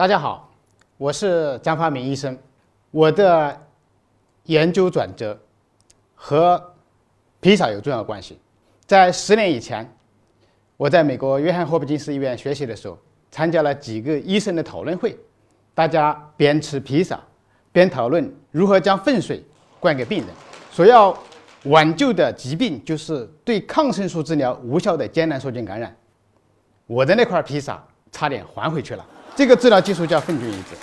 大家好，我是张发明医生。我的研究转折和披萨有重要关系。在10年以前，我在美国约翰霍普金斯医院学习的时候，参加了几个医生的讨论会，大家边吃披萨边讨论如何将粪水灌给病人。所要挽救的疾病就是对抗生素治疗无效的艰难梭菌感染。我的那块披萨差点还回去了。 这个治疗技术叫粪菌移植，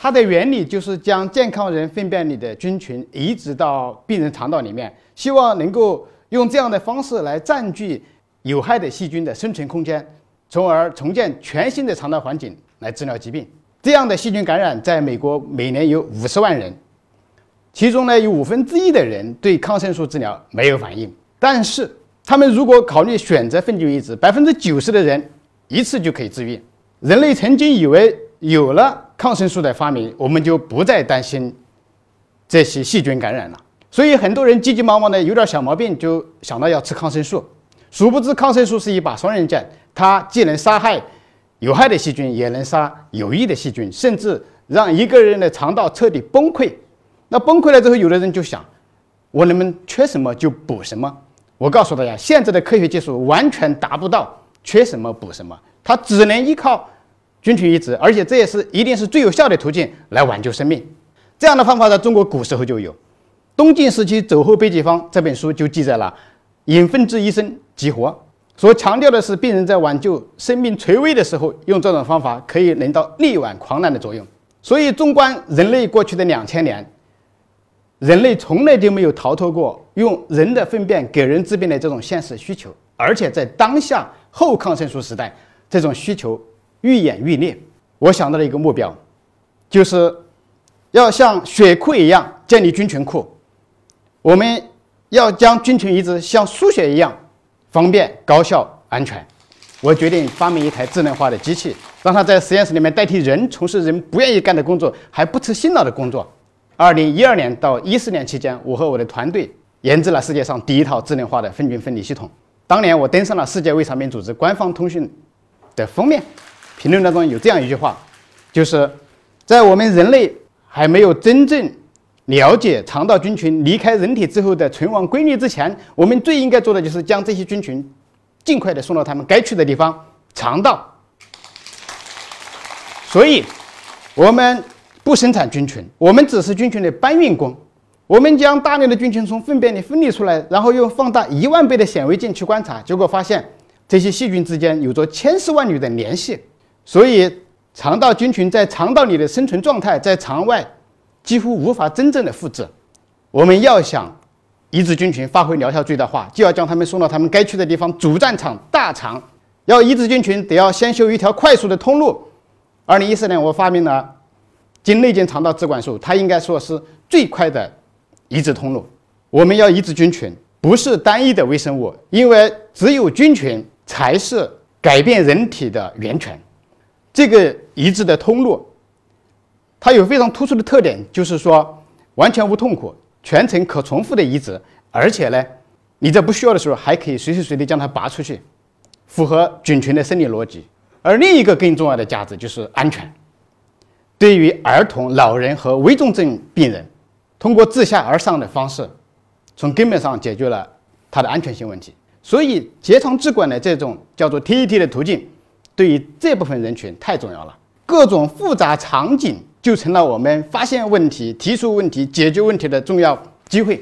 它的原理就是将健康人粪便里的菌群移植到病人肠道里面，希望能够用这样的方式来占据有害的细菌的生存空间，从而重建全新的肠道环境来治疗疾病。这样的细菌感染在美国每年有50万人，其中呢有1/5的人对抗生素治疗没有反应，但是他们如果考虑选择粪菌移植，90%的人一次就可以治愈。 人类曾经以为有了抗生素的发明，我们就不再担心这些细菌感染了。所以很多人急急忙忙的有点小毛病就想到要吃抗生素，殊不知抗生素是一把双刃剑，它既能杀害有害的细菌，也能杀有益的细菌，甚至让一个人的肠道彻底崩溃。那崩溃了之后，有的人就想，我能不能缺什么就补什么？我告诉大家，现在的科学技术完全达不到缺什么补什么，它只能依靠 菌群移植，而且这也是一定是最有效的途径来挽救生命。这样的方法在中国古时候就有，《东晋时期肘后备急方》这本书就记载了“引粪治医生，急活”，所强调的是病人在挽救生命垂危的时候，用这种方法可以能到力挽狂澜的作用。所以，纵观人类过去的2000年，人类从来就没有逃脱过用人的粪便给人治病的这种现实需求，而且在当下后抗生素时代，这种需求 愈演愈烈，我想到了一个目标，就是要像血库一样建立菌群库。我们要将菌群移植像输血一样方便、高效、安全。我决定发明一台智能化的机器，让它在实验室里面代替人从事人不愿意干的工作，还不吃辛劳的工作。2012年到2014年期间，我和我的团队研制了世界上第一套智能化的粪菌分离系统。当年我登上了世界卫生病组织官方通讯的封面。 评论当中有这样一句话，就是在我们人类还没有真正了解肠道菌群离开人体之后的存亡规律之前，我们最应该做的就是将这些菌群尽快的送到他们该去的地方——肠道。所以，我们不生产菌群，我们只是菌群的搬运工。我们将大量的菌群从粪便里分离出来，然后用放大10000倍的显微镜去观察，结果发现这些细菌之间有着1000丝万缕的联系。 所以，肠道菌群在肠道里的生存状态，在肠外几乎无法真正的复制。我们要想移植菌群发挥疗效最大化，就要将它们送到它们该去的地方——主战场大肠。要移植菌群，得要先修一条快速的通路。2014年，我发明了经内镜肠道支管术，它应该说是最快的移植通路。我们要移植菌群，不是单一的微生物，因为只有菌群才是改变人体的源泉。 这个移植的通路，它有非常突出的特点，就是说完全无痛苦，全程可重复的移植，而且呢，你在不需要的时候还可以随时随地将它拔出去，符合菌群的生理逻辑。而另一个更重要的价值就是安全。对于儿童、老人和危重症病人，通过自下而上的方式，从根本上解决了它的安全性问题。所以结肠支管的这种叫做 TET 的途径， 对于这部分人群太重要了，各种复杂场景就成了我们发现问题、提出问题、解决问题的重要机会。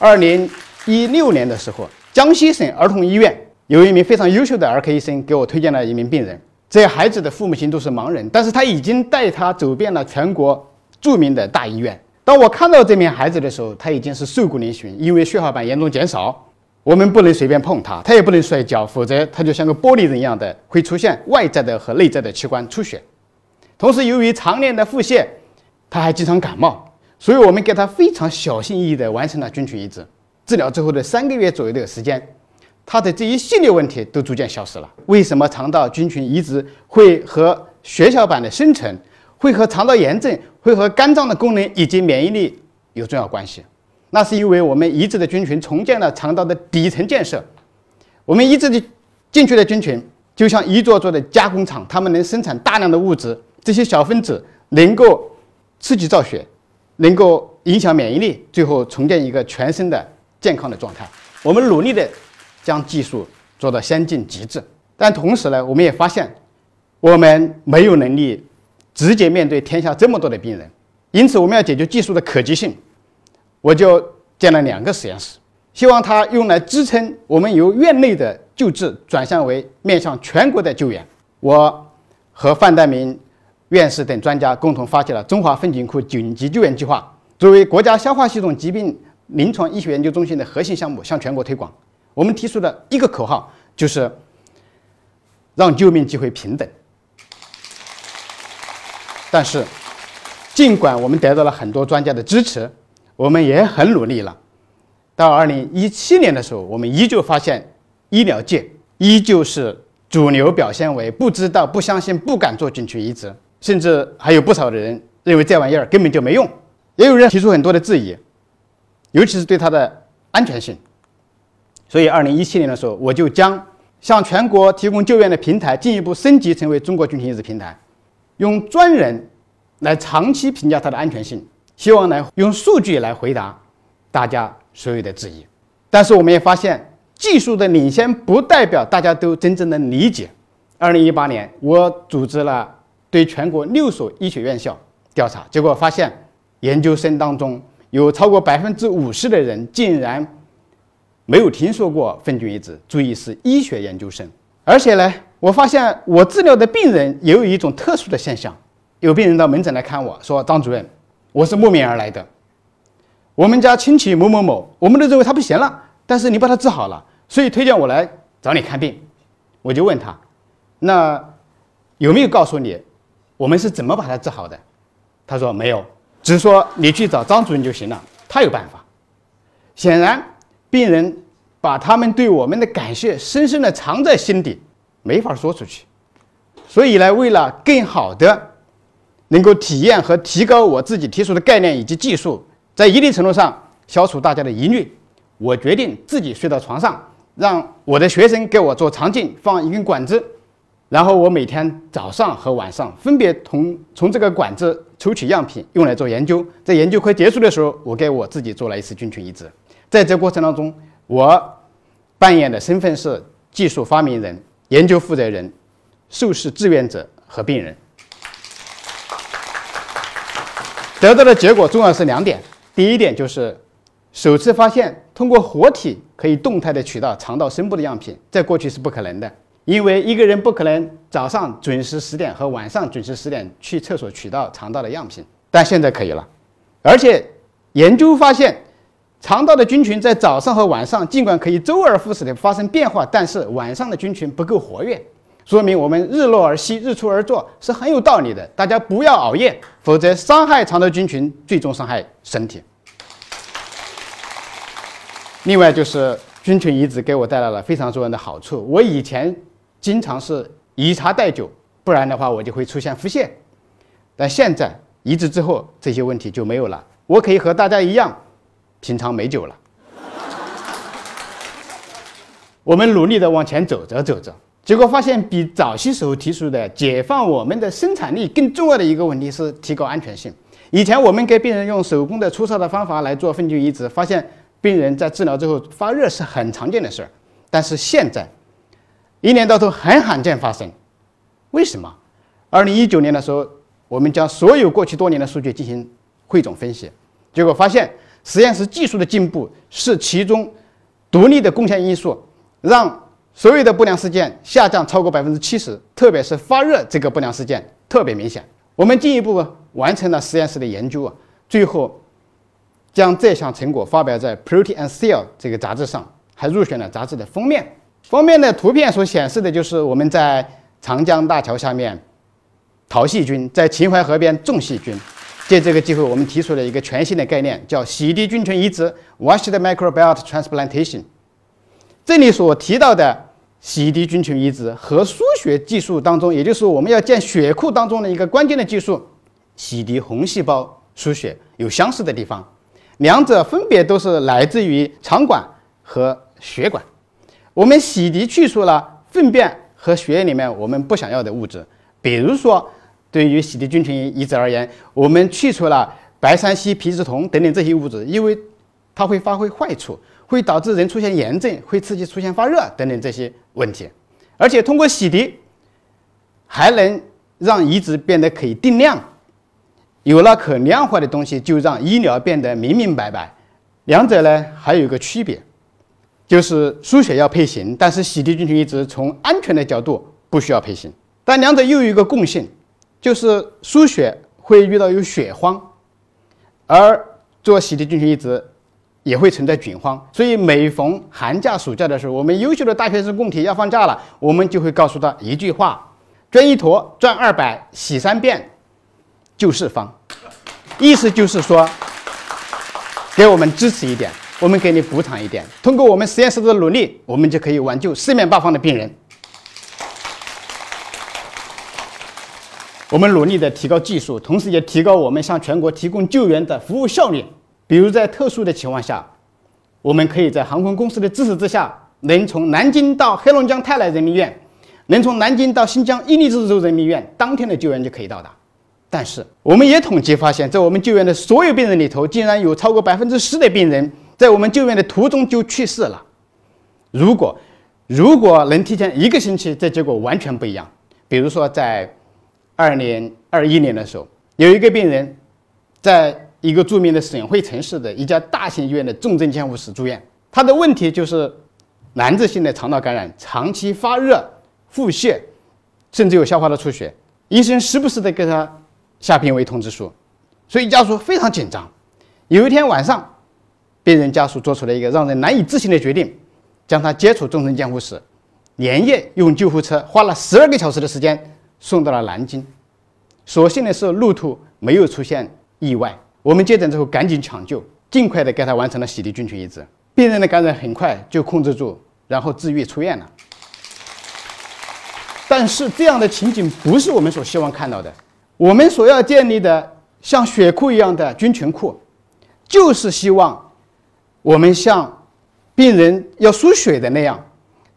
2016年的时候，江西省儿童医院有一名非常优秀的儿科医生给我推荐了一名病人，这孩子的父母亲都是盲人，但是他已经带他走遍了全国著名的大医院。当我看到这名孩子的时候，他已经是瘦骨嶙峋，因为血小板严重减少。 我们不能随便碰它，它也不能摔跤，否则它就像个玻璃人一样的会出现外在的和内在的器官出血。同时，由于常年的腹泻，它还经常感冒，所以我们给它非常小心翼翼地完成了菌群移植。治疗之后的3个月左右的时间，它的这一系列问题都逐渐消失了。为什么肠道菌群移植会和血小板的生成、会和肠道炎症、会和肝脏的功能以及免疫力有重要关系？ 那是因为我们移植的菌群重建了肠道的底层建设，我们移植进去的菌群就像一座座的加工厂，它们能生产大量的物质，这些小分子能够刺激造血，能够影响免疫力，最后重建一个全身的健康的状态。我们努力的将技术做到先进极致，但同时呢，我们也发现我们没有能力直接面对天下这么多的病人，因此我们要解决技术的可及性。我就建了2个实验室，希望它用来支撑我们由院内的救治转向为面向全国的救援。我和范代明院士等专家共同发起了中华风景区紧急救援计划，作为国家消化系统疾病临床医学研究中心的核心项目向全国推广。我们提出的一个口号就是让救命机会平等。但是尽管我们得到了很多专家的支持，我们也很努力了，到2017年的时候，我们依旧发现医疗界依旧是主流表现为不知道、不相信、不敢做菌群移植，甚至还有不少的人认为这玩意儿根本就没用，也有人提出很多的质疑，尤其是对它的安全性。所以2017年的时候，我就将向全国提供救援的平台进一步升级成为中国菌群移植平台，用专人来长期评价它的安全性，希望来用数据来回答大家所有的质疑。但是我们也发现，技术的领先不代表大家都真正能理解。2018年，我组织了对全国6所医学院校调查，结果发现，研究生当中有超过50%的人竟然没有听说过分菌移植，注意是医学研究生。而且呢，我发现我治疗的病人也有一种特殊的现象，有病人到门诊来看我说：“张主任，我是慕名而来的，我们家亲戚某某某，我们都认为他不行了。”但是你把它治好了，所以推荐我来找你看病。我就问他，那有没有告诉你我们是怎么把它治好的？他说没有，只说你去找张主任就行了，他有办法。显然病人把他们对我们的感谢深深地藏在心底，没法说出去。所以呢，为了更好的能够体验和提高我自己提出的概念以及技术，在一定程度上消除大家的疑虑，我决定自己睡到床上，让我的学生给我做肠镜，放一根管子，然后我每天早上和晚上分别从这个管子抽取样品用来做研究。在研究快结束的时候，我给我自己做了一次菌群移植。在这过程当中，我扮演的身份是技术发明人、研究负责人、受试志愿者和病人。得到的结果重要是2点，第一点就是首次发现通过活体可以动态的取到肠道深部的样品，在过去是不可能的，因为一个人不可能早上准时10点和晚上准时10点去厕所取到肠道的样品，但现在可以了。而且研究发现，肠道的菌群在早上和晚上尽管可以周而复始的发生变化，但是晚上的菌群不够活跃，说明我们日落而息、日出而作是很有道理的。大家不要熬夜，否则伤害肠道菌群，最终伤害身体。另外就是菌群移植给我带来了非常重要的好处。我以前经常是以茶代酒，不然的话我就会出现腹泻，但现在移植之后这些问题就没有了，我可以和大家一样品尝美酒了。我们努力的往前走着，结果发现比早期时候提出的解放我们的生产力更重要的一个问题是提高安全性。以前我们给病人用手工的粗糙的方法来做分菌移植，发现病人在治疗之后发热是很常见的事儿，但是现在一年到头很罕见发生。为什么？2019年的时候，我们将所有过去多年的数据进行汇总分析，结果发现实验室技术的进步是其中独立的贡献因素，让所有的不良事件下降超过70%，特别是发热这个不良事件特别明显。我们进一步完成了实验室的研究，最后将这项成果发表在 Protein and Cell 这个杂志上，还入选了杂志的封面。封面的图片所显示的就是我们在长江大桥下面淘细菌，在秦淮河边种细菌。借这个机会，我们提出了一个全新的概念，叫洗涤菌群移植 Washed Microbiota Transplantation。 这里所提到的洗涤菌群移植和输血技术当中，也就是我们要建血库当中的一个关键的技术洗涤红细胞输血有相似的地方，2者分别都是来自于肠管和血管。我们洗涤去除了粪便和血液里面我们不想要的物质，比如说对于洗涤菌群移植而言，我们去除了白三烯、皮质酮等等这些物质，因为它会发挥坏处，会导致人出现炎症，会刺激出现发热等等这些问题。而且通过洗涤，还能让移植变得可以定量。有了可量化的东西，就让医疗变得明明白白。两者呢，还有一个区别，就是输血要配型，但是洗涤菌群移植从安全的角度不需要配型。但两者又有一个共性，就是输血会遇到有血荒，而做洗涤菌群移植也会存在菌荒。所以每逢寒假、暑假的时候，我们优秀的大学生供体要放假了，我们就会告诉他一句话：捐一坨，赚200，洗3遍。就是方，意思就是说，给我们支持一点，我们给你补偿一点。通过我们实验室的努力，我们就可以挽救四面八方的病人。我们努力的提高技术，同时也提高我们向全国提供救援的服务效率。比如在特殊的情况下，我们可以在航空公司的支持之下，能从南京到黑龙江泰来人民医院，能从南京到新疆伊犁自治州人民医院，当天的救援就可以到达。但是，我们也统计发现，在我们救援的所有病人里头，竟然有超过10%的病人在我们救援的途中就去世了。如果能提前1个星期，这结果完全不一样。比如说，在2021年的时候，有一个病人在一个著名的省会城市的一家大型医院的重症监护室住院，他的问题就是难治性的肠道感染，长期发热、腹泻，甚至有消化道出血。医生时不时的给他下病危通知书，所以家属非常紧张。有一天晚上，病人家属做出了一个让人难以置信的决定，将他接出重症监护室，连夜用救护车花了12个小时的时间送到了南京。所幸的是，路途没有出现意外。我们接诊之后赶紧抢救，尽快的给他完成了洗涤菌群移植。病人的感染很快就控制住，然后治愈出院了。但是这样的情景不是我们所希望看到的。我们所要建立的像血库一样的菌群库，就是希望我们像病人要输血的那样，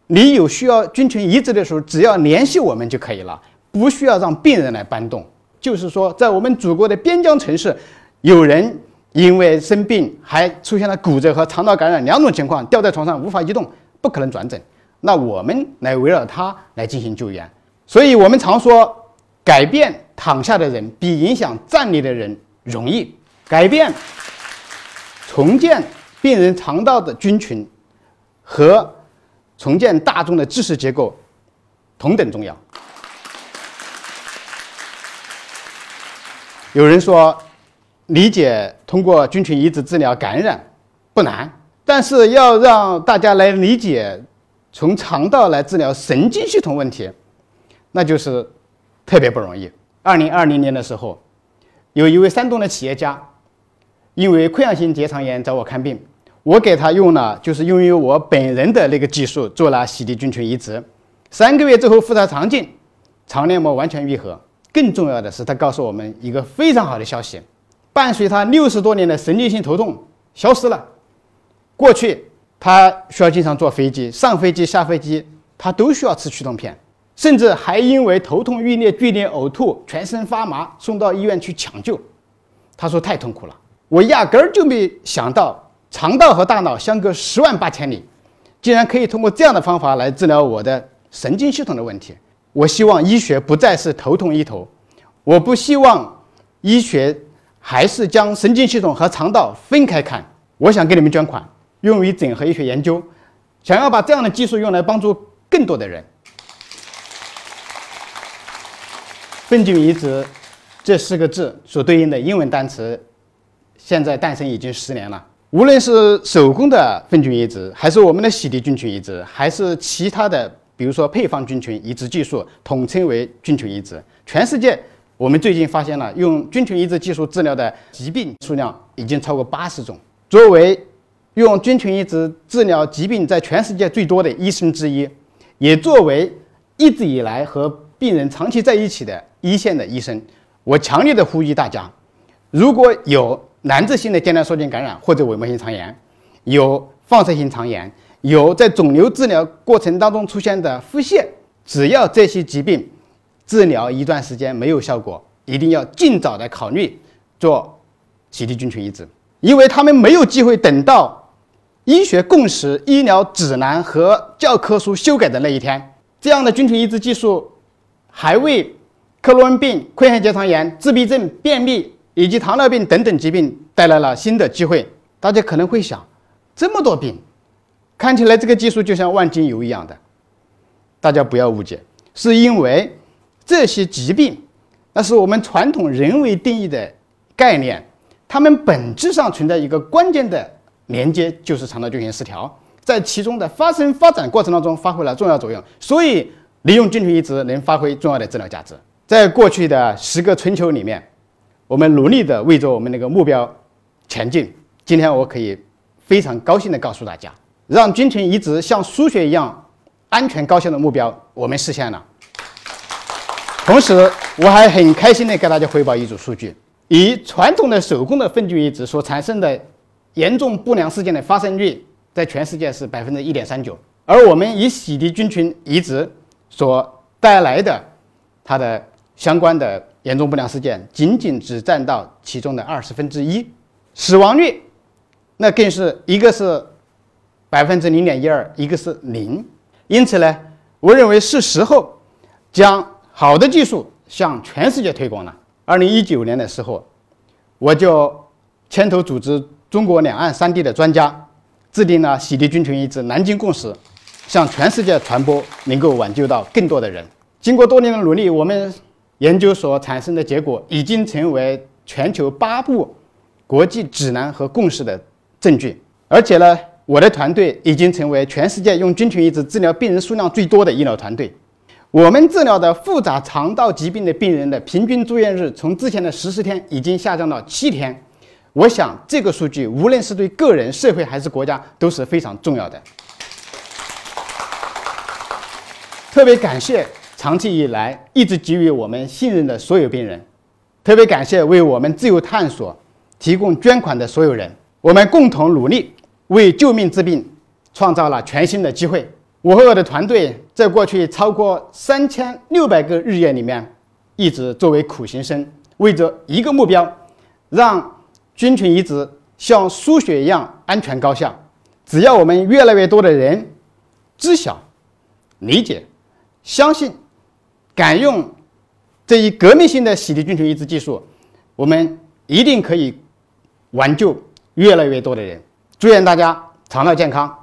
你有需要菌群移植的时候，只要联系我们就可以了，不需要让病人来搬动。就是说，在我们祖国的边疆城市，有人因为生病还出现了骨折和肠道感染两种情况，吊在床上无法移动，不可能转诊，那我们来围绕他来进行救援。所以我们常说，改变躺下的人比影响站立的人容易，改变重建病人肠道的菌群和重建大众的知识结构同等重要。有人说，理解通过菌群移植治疗感染不难，但是要让大家来理解从肠道来治疗神经系统问题，那就是特别不容易。2020年的时候，有一位山东的企业家，因为溃疡性结肠炎找我看病，我给他用了就是用于我本人的那个技术做了洗涤菌群移植。3个月之后复查肠镜，肠黏膜完全愈合。更重要的是，他告诉我们一个非常好的消息，伴随他60多年的神经性头痛消失了。过去他需要经常坐飞机，上飞机下飞机他都需要吃驱痛片，甚至还因为头痛欲裂、剧烈呕吐、全身发麻送到医院去抢救。他说太痛苦了，我压根儿就没想到肠道和大脑相隔108000里，竟然可以通过这样的方法来治疗我的神经系统的问题。我希望医学不再是头痛医头，我不希望医学还是将神经系统和肠道分开看。我想给你们捐款，用于整合医学研究，想要把这样的技术用来帮助更多的人。粪菌移植这4个字所对应的英文单词，现在诞生已经10年了。无论是手工的粪菌移植，还是我们的洗涤菌群移植，还是其他的，比如说配方菌群移植技术，统称为菌群移植。全世界我们最近发现了用菌群移植技术治疗的疾病数量已经超过80种。作为用菌群移植治疗疾病在全世界最多的医生之一，也作为一直以来和病人长期在一起的一线的医生，我强烈的呼吁大家，如果有难治性的间断梭菌感染或者伪膜性肠炎，有放射性肠炎，有在肿瘤治疗过程当中出现的腹泻，只要这些疾病治疗一段时间没有效果，一定要尽早的考虑做洗地菌群移植，因为他们没有机会等到医学共识、医疗指南和教科书修改的那一天。这样的菌群移植技术还为克罗恩病、溃疡性结肠炎、自闭症、便秘以及糖尿病等等疾病带来了新的机会。大家可能会想，这么多病，看起来这个技术就像万金油一样的。大家不要误解，是因为这些疾病，那是我们传统人为定义的概念，它们本质上存在一个关键的连接，就是肠道菌群失调，在其中的发生发展过程当中发挥了重要作用，所以利用菌群移植能发挥重要的治疗价值。在过去的10个春秋里面，我们努力的为着我们那个目标前进。今天我可以非常高兴的告诉大家，让菌群移植像输血一样安全高效的目标我们实现了。同时我还很开心的给大家汇报一组数据，以传统的手工的粪菌移植所产生的严重不良事件的发生率在全世界是 1.39%， 而我们以洗涤菌群移植所带来的它的相关的严重不良事件仅仅只占到其中的1/20，死亡率那更是一个是 0.12%， 一个是0%。因此呢，我认为是时候将好的技术向全世界推广了。2019年的时候，我就牵头组织中国两岸3地的专家制定了洗涤菌群移植南京共识，向全世界传播，能够挽救到更多的人。经过多年的努力，我们研究所产生的结果已经成为全球8部国际指南和共识的证据，而且呢，我的团队已经成为全世界用菌群移植治疗病人数量最多的医疗团队。我们治疗的复杂肠道疾病的病人的平均住院日从之前的14天已经下降到7天。我想这个数据无论是对个人、社会还是国家都是非常重要的。特别感谢长期以来一直给予我们信任的所有病人，特别感谢为我们自由探索提供捐款的所有人，我们共同努力为救命之病创造了全新的机会。我和我的团队在过去超过3600个日夜里面一直作为苦行僧，为着一个目标，让菌群移植像输血一样安全高效。只要我们越来越多的人知晓、理解、相信、敢用这一革命性的洗涤菌群移植技术，我们一定可以挽救越来越多的人。祝愿大家肠道健康。